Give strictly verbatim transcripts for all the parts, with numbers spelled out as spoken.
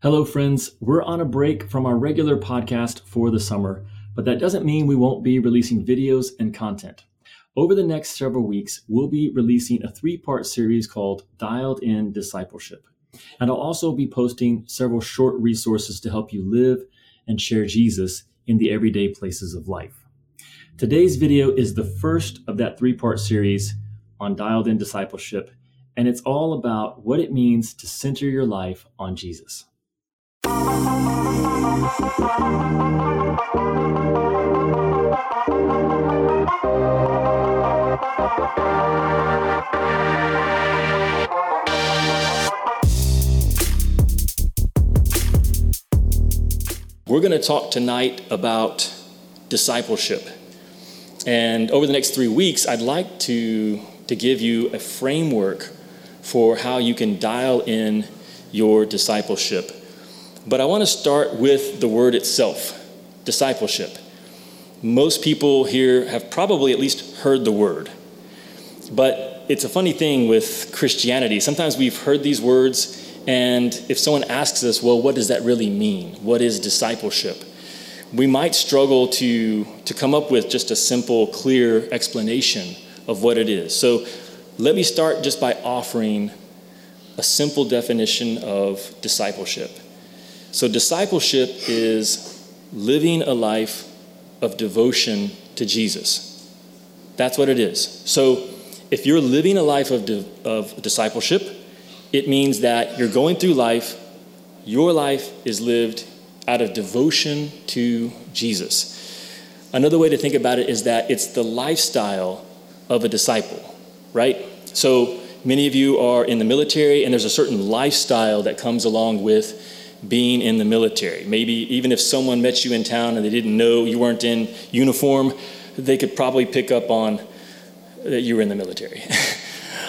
Hello, friends. We're on a break from our regular podcast for the summer, but that doesn't mean we won't be releasing videos and content. Over the next several weeks, we'll be releasing a three-part series called Dialed In Discipleship. And I'll also be posting several short resources to help you live and share Jesus in the everyday places of life. Today's video is the first of that three-part series on Dialed In Discipleship, and it's all about what it means to center your life on Jesus. We're going to talk tonight about discipleship. And over the next three weeks, I'd like to, to give you a framework for how you can dial in your discipleship. But I want to start with the word itself, discipleship. Most people here have probably at least heard the word. But it's a funny thing with Christianity. Sometimes we've heard these words, and if someone asks us, well, what does that really mean? What is discipleship? We might struggle to, to come up with just a simple, clear explanation of what it is. So let me start just by offering a simple definition of discipleship. So discipleship is living a life of devotion to Jesus. That's what it is. So if you're living a life of, di- of discipleship, it means that you're going through life, your life is lived out of devotion to Jesus. Another way to think about it is that it's the lifestyle of a disciple, right? So many of you are in the military, and there's a certain lifestyle that comes along with being in the military. Maybe even if someone met you in town and they didn't know you weren't in uniform, they could probably pick up on that you were in the military.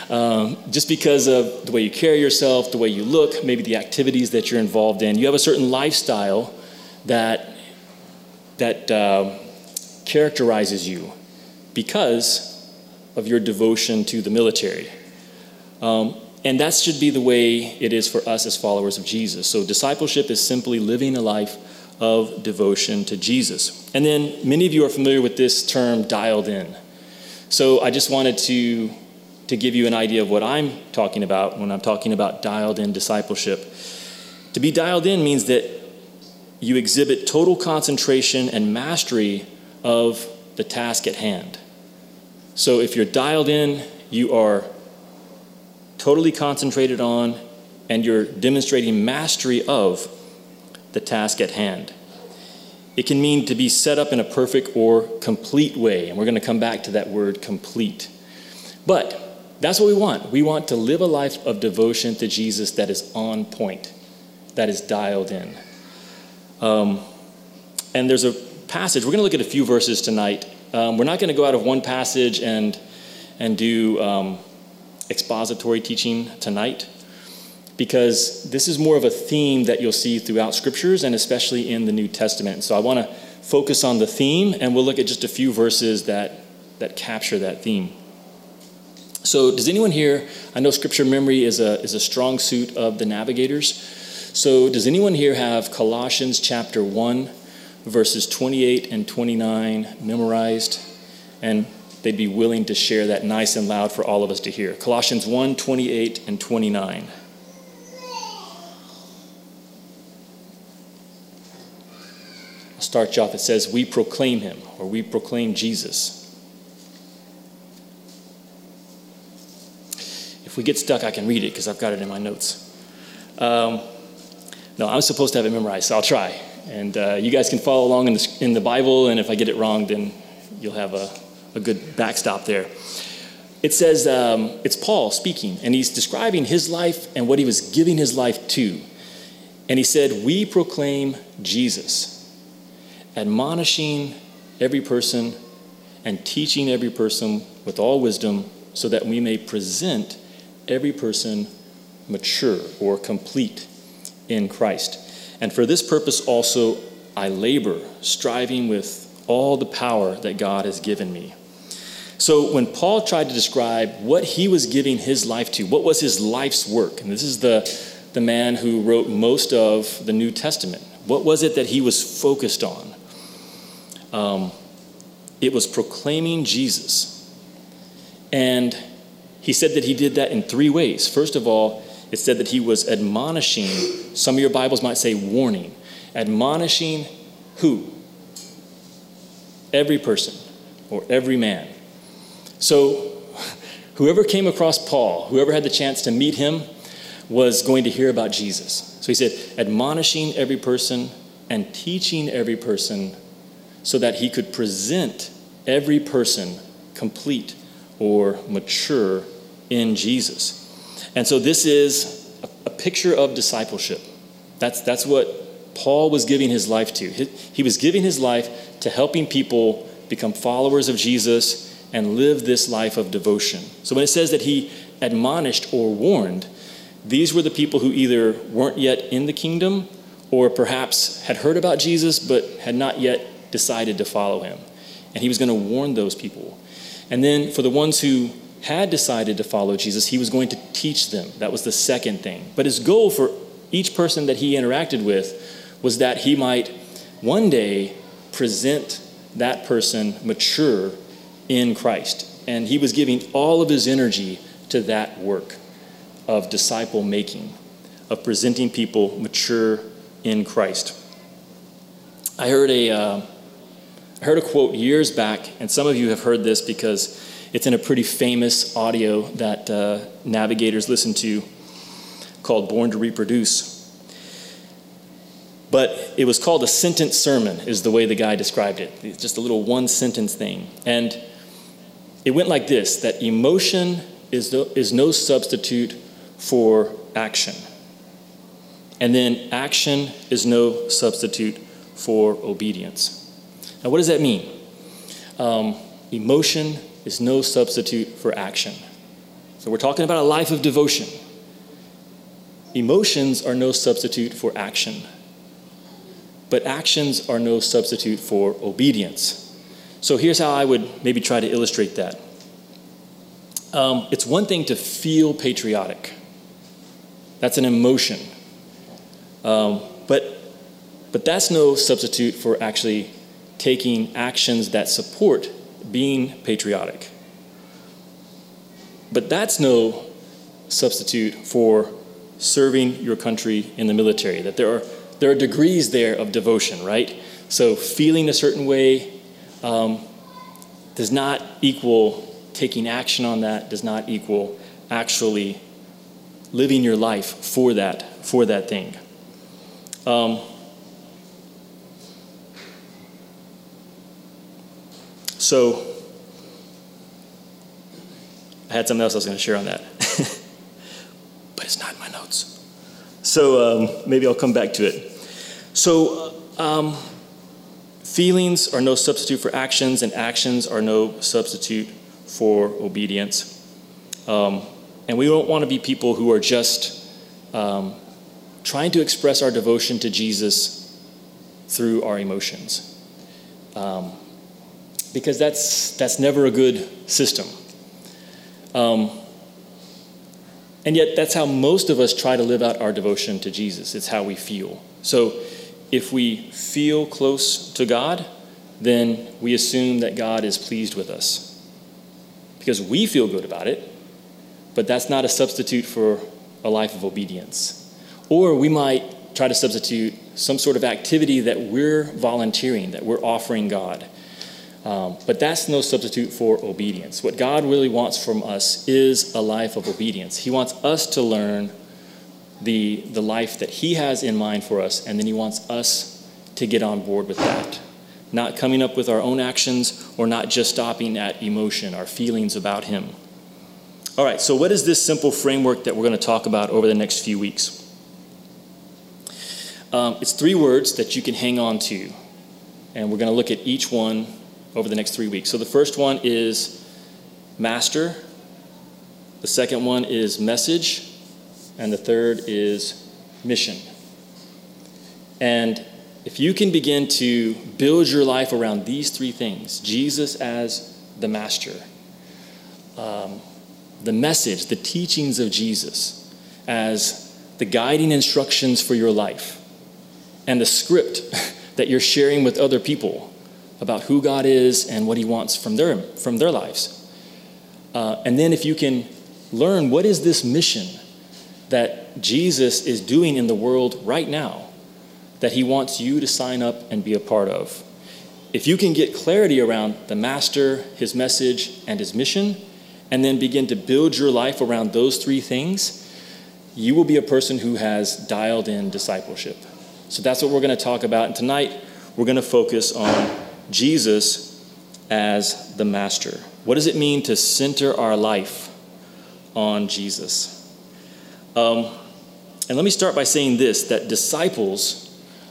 Um, just because of the way you carry yourself, the way you look, maybe the activities that you're involved in. You have a certain lifestyle that that uh, characterizes you because of your devotion to the military. Um, and that should be the way it is for us as followers of Jesus. So discipleship is simply living a life of devotion to Jesus. And then many of you are familiar with this term, dialed in. So I just wanted to to give you an idea of what I'm talking about when I'm talking about dialed in discipleship. To be dialed in means that you exhibit total concentration and mastery of the task at hand. So if you're dialed in, you are totally concentrated on and you're demonstrating mastery of the task at hand. It can mean to be set up in a perfect or complete way, and we're going to come back to that word complete. But that's what we want. We want to live a life of devotion to Jesus that is on point, that is dialed in. Um, and there's a passage. We're going to look at a few verses tonight. Um, we're not going to go out of one passage and and do um, expository teaching tonight, because this is more of a theme that you'll see throughout scriptures and especially in the New Testament. So I want to focus on the theme, and we'll look at just a few verses that that capture that theme. So does anyone here, I know scripture memory is a is a strong suit of the Navigators. So does anyone here have Colossians chapter one, verses twenty-eight and twenty-nine memorized? And they'd be willing to share that nice and loud for all of us to hear. Colossians one, twenty-eight and twenty-nine. I'll start you off. It says, we proclaim him, or we proclaim Jesus. If we get stuck, I can read it because I've got it in my notes. Um, no, I'm supposed to have it memorized, so I'll try. And uh, you guys can follow along in the, in the Bible, and if I get it wrong, then you'll have a, a good backstop there. It says, um, it's Paul speaking, and he's describing his life and what he was giving his life to. And he said, we proclaim Jesus, admonishing every person and teaching every person with all wisdom, so that we may present every person mature or complete in Christ. And for this purpose also I labor, striving with all the power that God has given me. So when Paul tried to describe what he was giving his life to, what was his life's work, and this is the the man who wrote most of the New Testament. What was it that he was focused on? Um, it was proclaiming Jesus. And he said that he did that in three ways. First of all, it said that he was admonishing. Some of your Bibles might say warning. Admonishing who? Every person or every man. So whoever came across Paul, whoever had the chance to meet him, was going to hear about Jesus. So he said, admonishing every person and teaching every person so that he could present every person complete or mature in Jesus. And so this is a, a picture of discipleship. That's, that's what Paul was giving his life to. He, he was giving his life to helping people become followers of Jesus and live this life of devotion. So when it says that he admonished or warned, these were the people who either weren't yet in the kingdom or perhaps had heard about Jesus but had not yet decided to follow him. And he was going to warn those people. And then for the ones who had decided to follow Jesus, he was going to teach them. That was the second thing. But his goal for each person that he interacted with was that he might one day present that person mature in Christ. And he was giving all of his energy to that work of disciple making, of presenting people mature in Christ. I heard a, uh, I heard a quote years back, and some of you have heard this because it's in a pretty famous audio that uh, Navigators listen to called Born to Reproduce. But it was called a sentence sermon is the way the guy described it. It's just a little one sentence thing. And it went like this, that emotion is no, is no substitute for action. And then action is no substitute for obedience. Now, what does that mean? Um, emotion is no substitute for action. So we're talking about a life of devotion. Emotions are no substitute for action. But actions are no substitute for obedience. So here's how I would maybe try to illustrate that. Um, it's one thing to feel patriotic. That's an emotion. Um, but but that's no substitute for actually taking actions that support being patriotic. But that's no substitute for serving your country in the military, that there are There are degrees there of devotion, right? So feeling a certain way um, does not equal taking action on that, does not equal actually living your life for that, for that thing. Um, so I had something else I was going to share on that, but it's not in my notes. So um, maybe I'll come back to it. So um, feelings are no substitute for actions, and actions are no substitute for obedience. Um, and we don't want to be people who are just um, trying to express our devotion to Jesus through our emotions. Um, because that's that's never a good system. Um, And yet that's how most of us try to live out our devotion to Jesus. It's how we feel. So if we feel close to God, then we assume that God is pleased with us because we feel good about it, but that's not a substitute for a life of obedience. Or we might try to substitute some sort of activity that we're volunteering, that we're offering God. Um, but that's no substitute for obedience. What God really wants from us is a life of obedience. He wants us to learn the, the life that he has in mind for us, and then he wants us to get on board with that, not coming up with our own actions or not just stopping at emotion, our feelings about him. All right, so what is this simple framework that we're going to talk about over the next few weeks? Um, it's three words that you can hang on to, and we're going to look at each one over the next three weeks. So the first one is master, the second one is message, and the third is mission. And if you can begin to build your life around these three things, Jesus as the master, um, the message, the teachings of Jesus as the guiding instructions for your life and the script that you're sharing with other people about who God is and what he wants from their, from their lives. Uh, and then if you can learn what is this mission that Jesus is doing in the world right now that he wants you to sign up and be a part of. If you can get clarity around the master, his message, and his mission, and then begin to build your life around those three things, you will be a person who has dialed in discipleship. So that's what we're going to talk about. And tonight, we're going to focus on Jesus as the master. What does it mean to center our life on Jesus? Um, and let me start by saying this, that disciples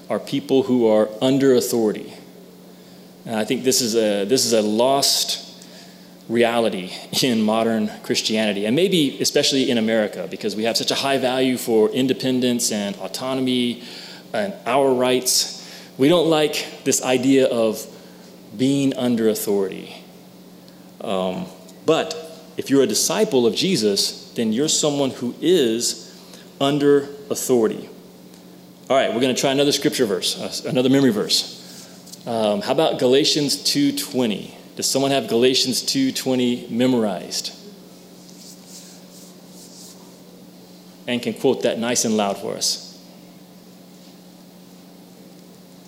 are people who are under authority. And I think this is a this is a lost reality in modern Christianity, and maybe especially in America, because we have such a high value for independence and autonomy and our rights. We don't like this idea of being under authority. Um, but if you're a disciple of Jesus, then you're someone who is under authority. All right, we're going to try another scripture verse, uh, another memory verse. Um, how about Galatians two twenty? Does someone have Galatians two twenty memorized? And can quote that nice and loud for us.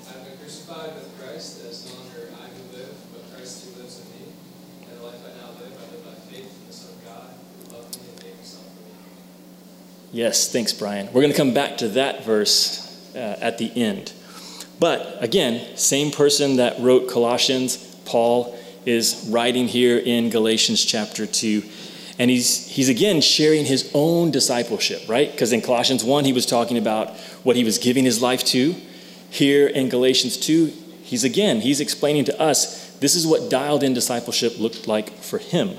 I've been crucified with Christ, that is no longer I who live, but Christ who lives in me. And the life I now live, I live by faith in the Son of God, who loved me and gave himself for me. Yes, thanks, Brian. We're going to come back to that verse uh, at the end. But again, same person that wrote Colossians, Paul, is writing here in Galatians chapter two. And he's he's again sharing his own discipleship, right? Because in Colossians one, he was talking about what he was giving his life to. Here in Galatians two, he's again, he's explaining to us, this is what dialed in discipleship looked like for him.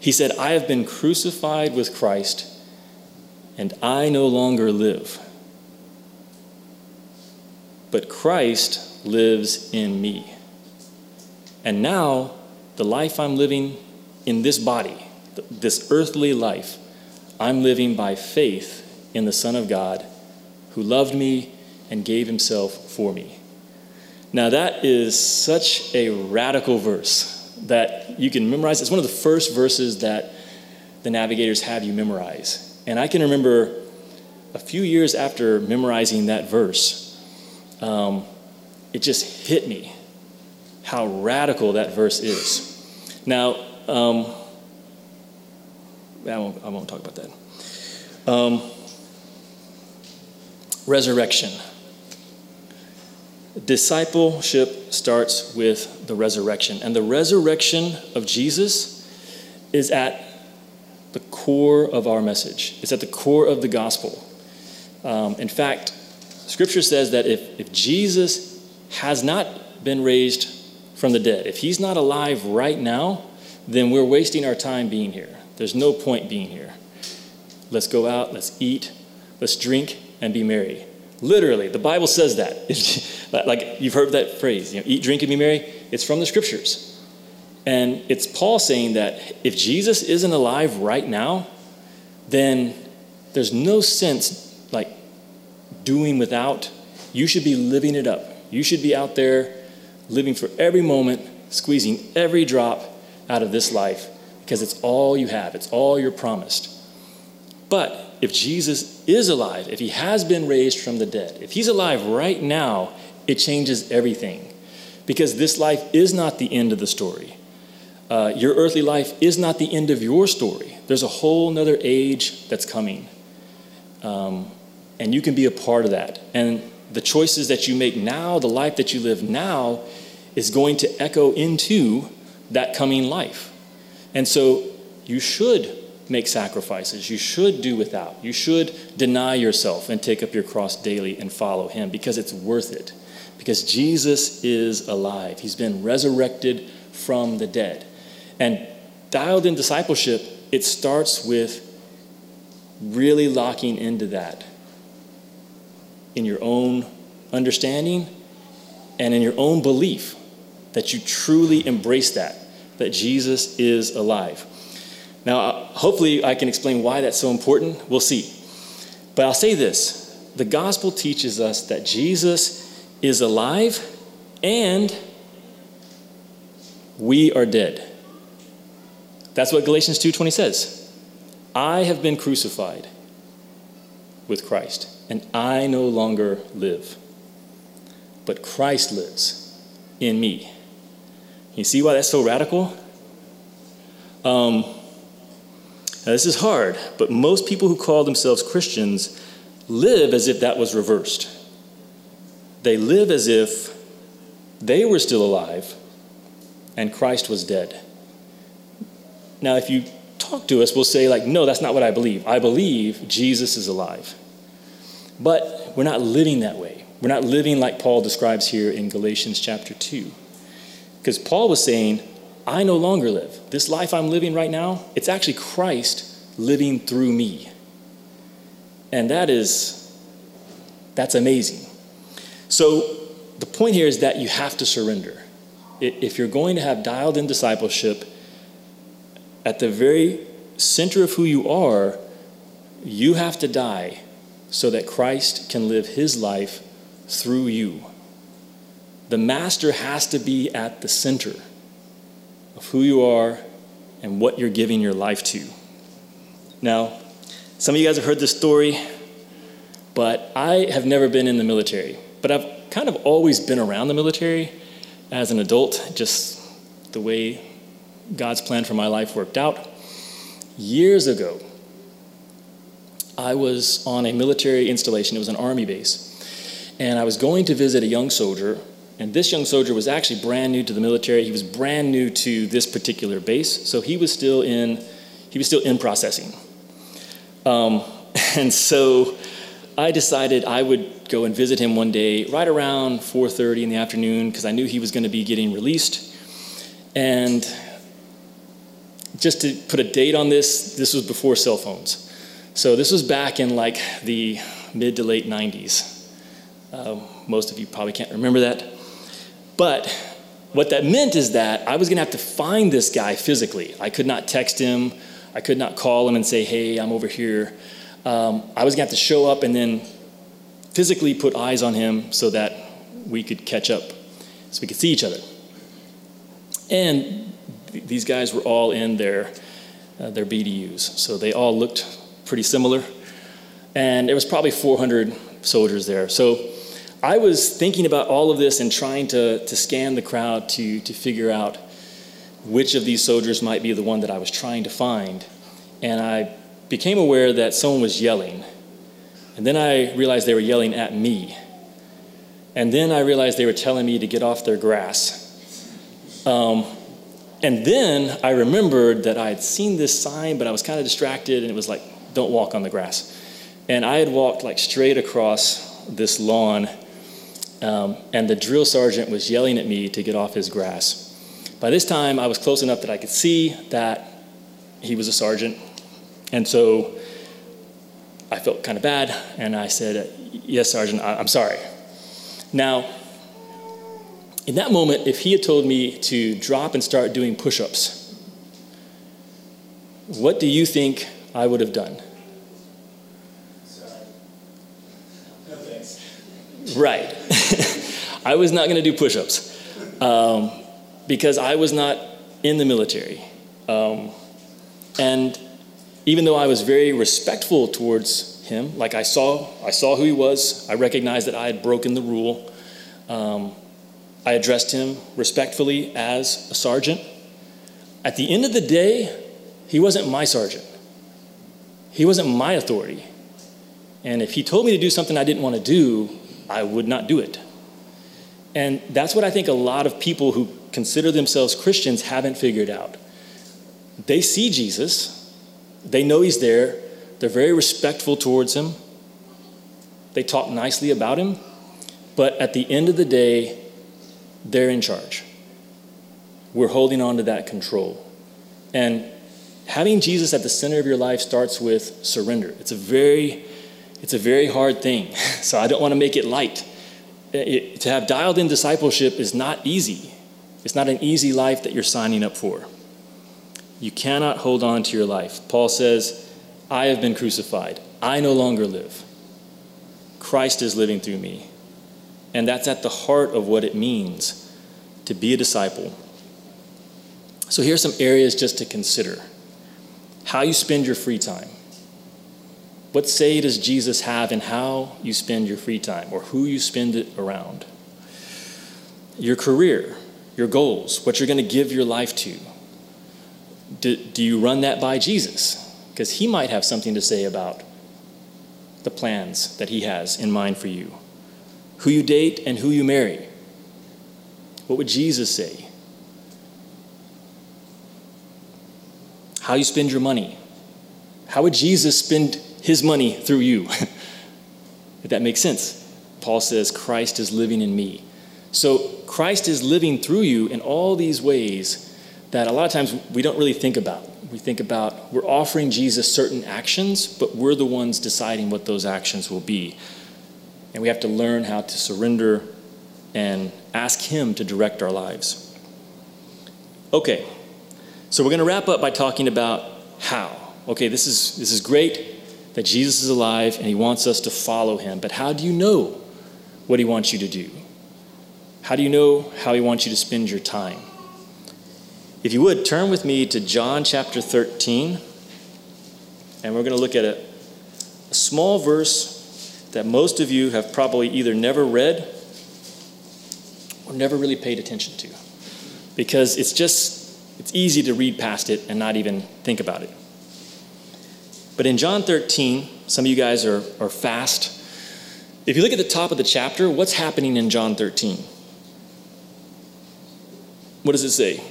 He said, I have been crucified with Christ, and I no longer live, but Christ lives in me. And now, the life I'm living in this body, this earthly life, I'm living by faith in the Son of God who loved me and gave himself for me. Now, that is such a radical verse that you can memorize. It's one of the first verses that the Navigators have you memorize. And I can remember a few years after memorizing that verse, Um, it just hit me how radical that verse is. Now, um, I, won't, I won't talk about that. Um, resurrection. Discipleship starts with the resurrection. And the resurrection of Jesus is at the core of our message. It's at the core of the gospel. Um, in fact, Scripture says that if, if Jesus has not been raised from the dead, if he's not alive right now, then we're wasting our time being here. There's no point being here. Let's go out, let's eat, let's drink, and be merry. Literally, the Bible says that. Like, you've heard that phrase, you know, eat, drink, and be merry. It's from the Scriptures. And it's Paul saying that if Jesus isn't alive right now, then there's no sense, like, doing without. You should be living it up. You should be out there living for every moment, squeezing every drop out of this life, because it's all you have. It's all you're promised. But if Jesus is alive, if he has been raised from the dead, if he's alive right now, it changes everything, because this life is not the end of the story. Uh, your earthly life is not the end of your story. There's a whole nother age that's coming. Um, And you can be a part of that. And the choices that you make now, the life that you live now, is going to echo into that coming life. And so you should make sacrifices. You should do without. You should deny yourself and take up your cross daily and follow him, because it's worth it. Because Jesus is alive. He's been resurrected from the dead. And dialed in discipleship, it starts with really locking into that in your own understanding and in your own belief, that you truly embrace that, that Jesus is alive. Now, hopefully I can explain why that's so important. We'll see. But I'll say this, the gospel teaches us that Jesus is alive and we are dead. That's what Galatians two twenty says. I have been crucified with Christ, and I no longer live, but Christ lives in me. You see why that's so radical? Um, this is hard, but most people who call themselves Christians live as if that was reversed. They live as if they were still alive and Christ was dead. Now, if you talk to us, we'll say, like, no, that's not what I believe. I believe Jesus is alive. But we're not living that way. We're not living like Paul describes here in Galatians chapter two. Because Paul was saying, I no longer live. This life I'm living right now, it's actually Christ living through me. And that is, that's amazing. So the point here is that you have to surrender. If you're going to have dialed in discipleship, at the very center of who you are, you have to die so that Christ can live his life through you. The master has to be at the center of who you are and what you're giving your life to. Now, some of you guys have heard this story, but I have never been in the military. But I've kind of always been around the military as an adult, just the way God's plan for my life worked out. Years ago, I was on a military installation. It was an army base. And I was going to visit a young soldier. And this young soldier was actually brand new to the military. He was brand new to this particular base. So he was still in, he was still in processing. Um, and so I decided I would go and visit him one day right around four thirty in the afternoon, because I knew he was going to be getting released. And just to put a date on this, this was before cell phones. So this was back in like the mid to late nineties. Uh, most of you probably can't remember that. But what that meant is that I was going to have to find this guy physically. I could not text him. I could not call him and say, hey, I'm over here. Um, I was going to have to show up and then physically put eyes on him so that we could catch up, so we could see each other. And th- these guys were all in their, uh, their B D Us, so they all looked pretty similar. And there was probably four hundred soldiers there. So I was thinking about all of this and trying to, to scan the crowd to, to figure out which of these soldiers might be the one that I was trying to find. And I became aware that someone was yelling. And then I realized they were yelling at me. And then I realized they were telling me to get off their grass. Um, and then I remembered that I had seen this sign, but I was kind of distracted, and it was like, don't walk on the grass. And I had walked like straight across this lawn, um, and the drill sergeant was yelling at me to get off his grass. By this time, I was close enough that I could see that he was a sergeant. And so I felt kind of bad, and I said, yes, Sergeant, I- I'm sorry. Now, in that moment, if he had told me to drop and start doing push-ups, what do you think I would have done? Sorry. No thanks. Right. I was not going to do push-ups. Um, because I was not in the military. Um, and even though I was very respectful towards him, like I saw I saw who he was, I recognized that I had broken the rule. Um, I addressed him respectfully as a sergeant. At the end of the day, he wasn't my sergeant. He wasn't my authority. And if he told me to do something I didn't want to do, I would not do it. And that's what I think a lot of people who consider themselves Christians haven't figured out. They see Jesus. They know he's there. They're very respectful towards him. They talk nicely about him. But at the end of the day, they're in charge. We're holding on to that control. And having Jesus at the center of your life starts with surrender. It's a very, it's a very hard thing. So I don't want to make it light. It, to have dialed in discipleship is not easy. It's not an easy life that you're signing up for. You cannot hold on to your life. Paul says, I have been crucified. I no longer live. Christ is living through me. And that's at the heart of what it means to be a disciple. So here's some areas just to consider. How you spend your free time. What say does Jesus have in how you spend your free time or who you spend it around? Your career, your goals, what you're going to give your life to. Do, do you run that by Jesus? Because he might have something to say about the plans that he has in mind for you. Who you date and who you marry. What would Jesus say? How you spend your money. How would Jesus spend his money through you? If that makes sense. Paul says, Christ is living in me. So Christ is living through you in all these ways that a lot of times we don't really think about. We think about we're offering Jesus certain actions, but we're the ones deciding what those actions will be. And we have to learn how to surrender and ask him to direct our lives. Okay, so we're going to wrap up by talking about how. Okay, this is this is great that Jesus is alive and he wants us to follow him, but how do you know what he wants you to do? How do you know how he wants you to spend your time? If you would, turn with me to John chapter thirteen, and we're going to look at a, a small verse that most of you have probably either never read or never really paid attention to, because it's just, it's easy to read past it and not even think about it. But in John thirteen, some of you guys are, are fast. If you look at the top of the chapter, what's happening in John thirteen? What does it say?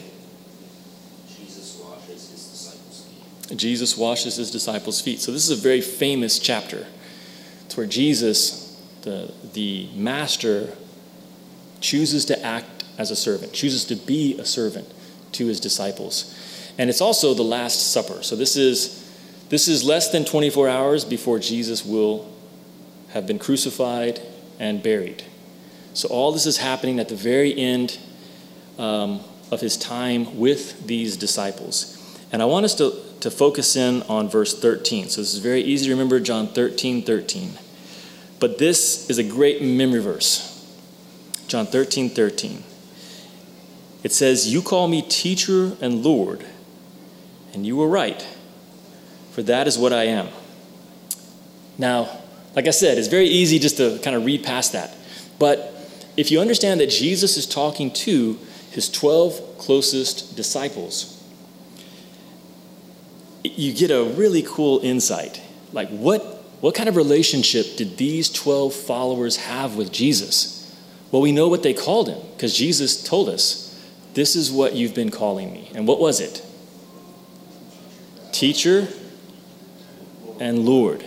Jesus washes his disciples' feet. Jesus washes his disciples' feet. So this is a very famous chapter. It's where Jesus, the, the master, chooses to act as a servant, chooses to be a servant to his disciples. And it's also the Last Supper. So this is this is less than twenty-four hours before Jesus will have been crucified and buried. So all this is happening at the very end um, of his time with these disciples. And I want us to to focus in on verse thirteen. So this is very easy to remember, John thirteen thirteen. But this is a great memory verse. John thirteen thirteen. It says, "You call me teacher and Lord, and you were right, for that is what I am." Now, like I said, it's very easy just to kind of read past that. But if you understand that Jesus is talking to his twelve closest disciples, you get a really cool insight. Like what, what kind of relationship did these twelve followers have with Jesus? Well, we know what they called him because Jesus told us, "This is what you've been calling me." And what was it? Teacher and Lord.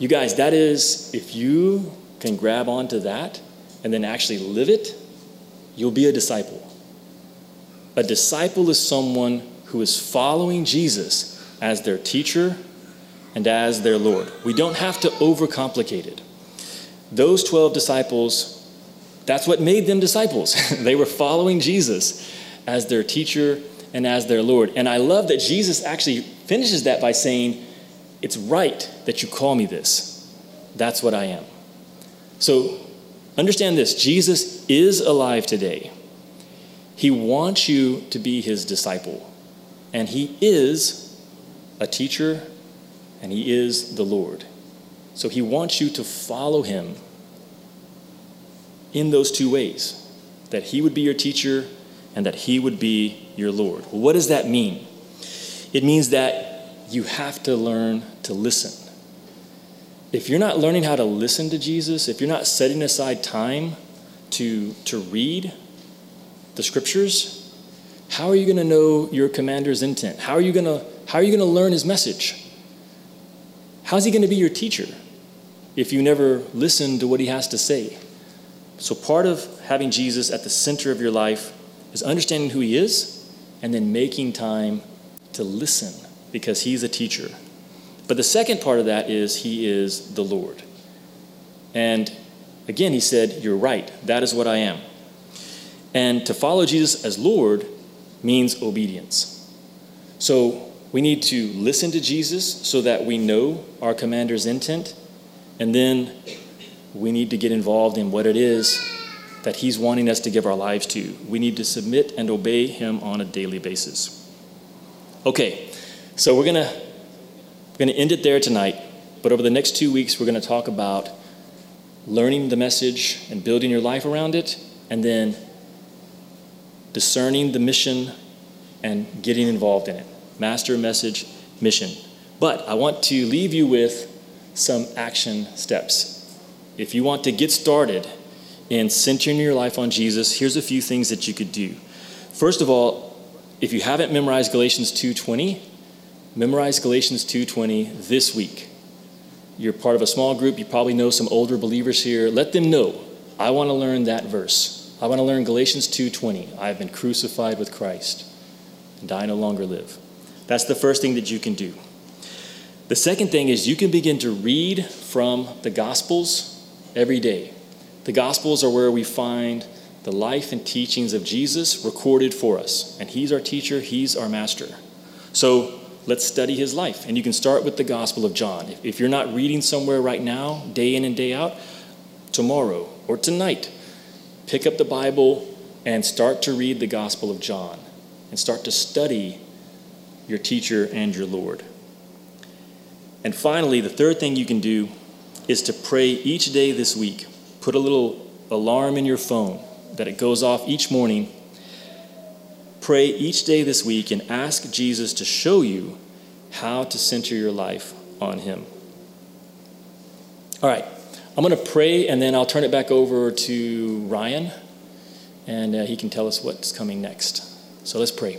You guys, that is, if you can grab onto that and then actually live it, you'll be a disciple. A disciple is someone who is following Jesus as their teacher and as their Lord. We don't have to overcomplicate it. Those twelve disciples, that's what made them disciples. They were following Jesus as their teacher and as their Lord. And I love that Jesus actually finishes that by saying, "It's right that you call me this. That's what I am." So understand this, Jesus is alive today. He wants you to be his disciple. And he is a teacher, and he is the Lord. So he wants you to follow him in those two ways, that he would be your teacher and that he would be your Lord. Well, what does that mean? It means that you have to learn to listen. If you're not learning how to listen to Jesus, if you're not setting aside time to, to read the scriptures, how are you going to know your commander's intent? How are you going to How are you going to learn his message? How's he going to be your teacher if you never listen to what he has to say? So part of having Jesus at the center of your life is understanding who he is and then making time to listen because he's a teacher. But the second part of that is he is the Lord. And again, he said, "You're right. That is what I am." And to follow Jesus as Lord means obedience. So We need to listen to Jesus so that we know our commander's intent, and then we need to get involved in what it is that he's wanting us to give our lives to. We need to submit and obey him on a daily basis. Okay, so we're gonna we're gonna end it there tonight, but over the next two weeks, we're gonna talk about learning the message and building your life around it, and then discerning the mission and getting involved in it. Master, message, mission. But I want to leave you with some action steps. If you want to get started in centering your life on Jesus, here's a few things that you could do. First of all, if you haven't memorized Galatians two twenty, memorize Galatians two twenty this week. You're part of a small group. You probably know some older believers here. Let them know, I want to learn that verse. I want to learn Galatians two twenty. I have been crucified with Christ, and I no longer live. That's the first thing that you can do. The second thing is you can begin to read from the Gospels every day. The Gospels are where we find the life and teachings of Jesus recorded for us. And he's our teacher, he's our master. So let's study his life. And you can start with the Gospel of John. If, if you're not reading somewhere right now, day in and day out, tomorrow or tonight, pick up the Bible and start to read the Gospel of John and start to study your teacher and your Lord. And finally, the third thing you can do is to pray each day this week. Put a little alarm in your phone that it goes off each morning. Pray each day this week and ask Jesus to show you how to center your life on him. All right, I'm going to pray and then I'll turn it back over to Ryan and uh, he can tell us what's coming next. So let's pray.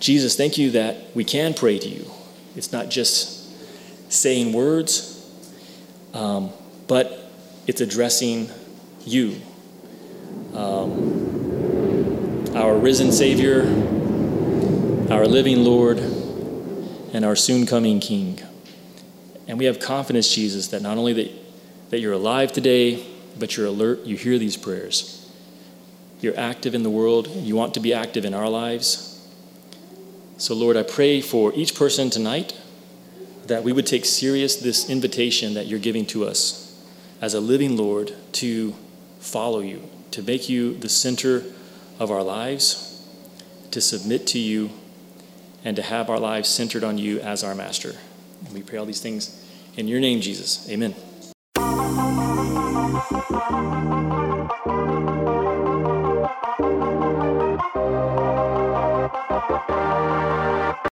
Jesus, thank you that we can pray to you. It's not just saying words, um, but it's addressing you, um, our risen Savior, our living Lord, and our soon-coming King. And we have confidence, Jesus, that not only that, that you're alive today, but you're alert, you hear these prayers. You're active in the world. You want to be active in our lives. So, Lord, I pray for each person tonight that we would take serious this invitation that you're giving to us as a living Lord to follow you, to make you the center of our lives, to submit to you, and to have our lives centered on you as our master. And we pray all these things in your name, Jesus. Amen.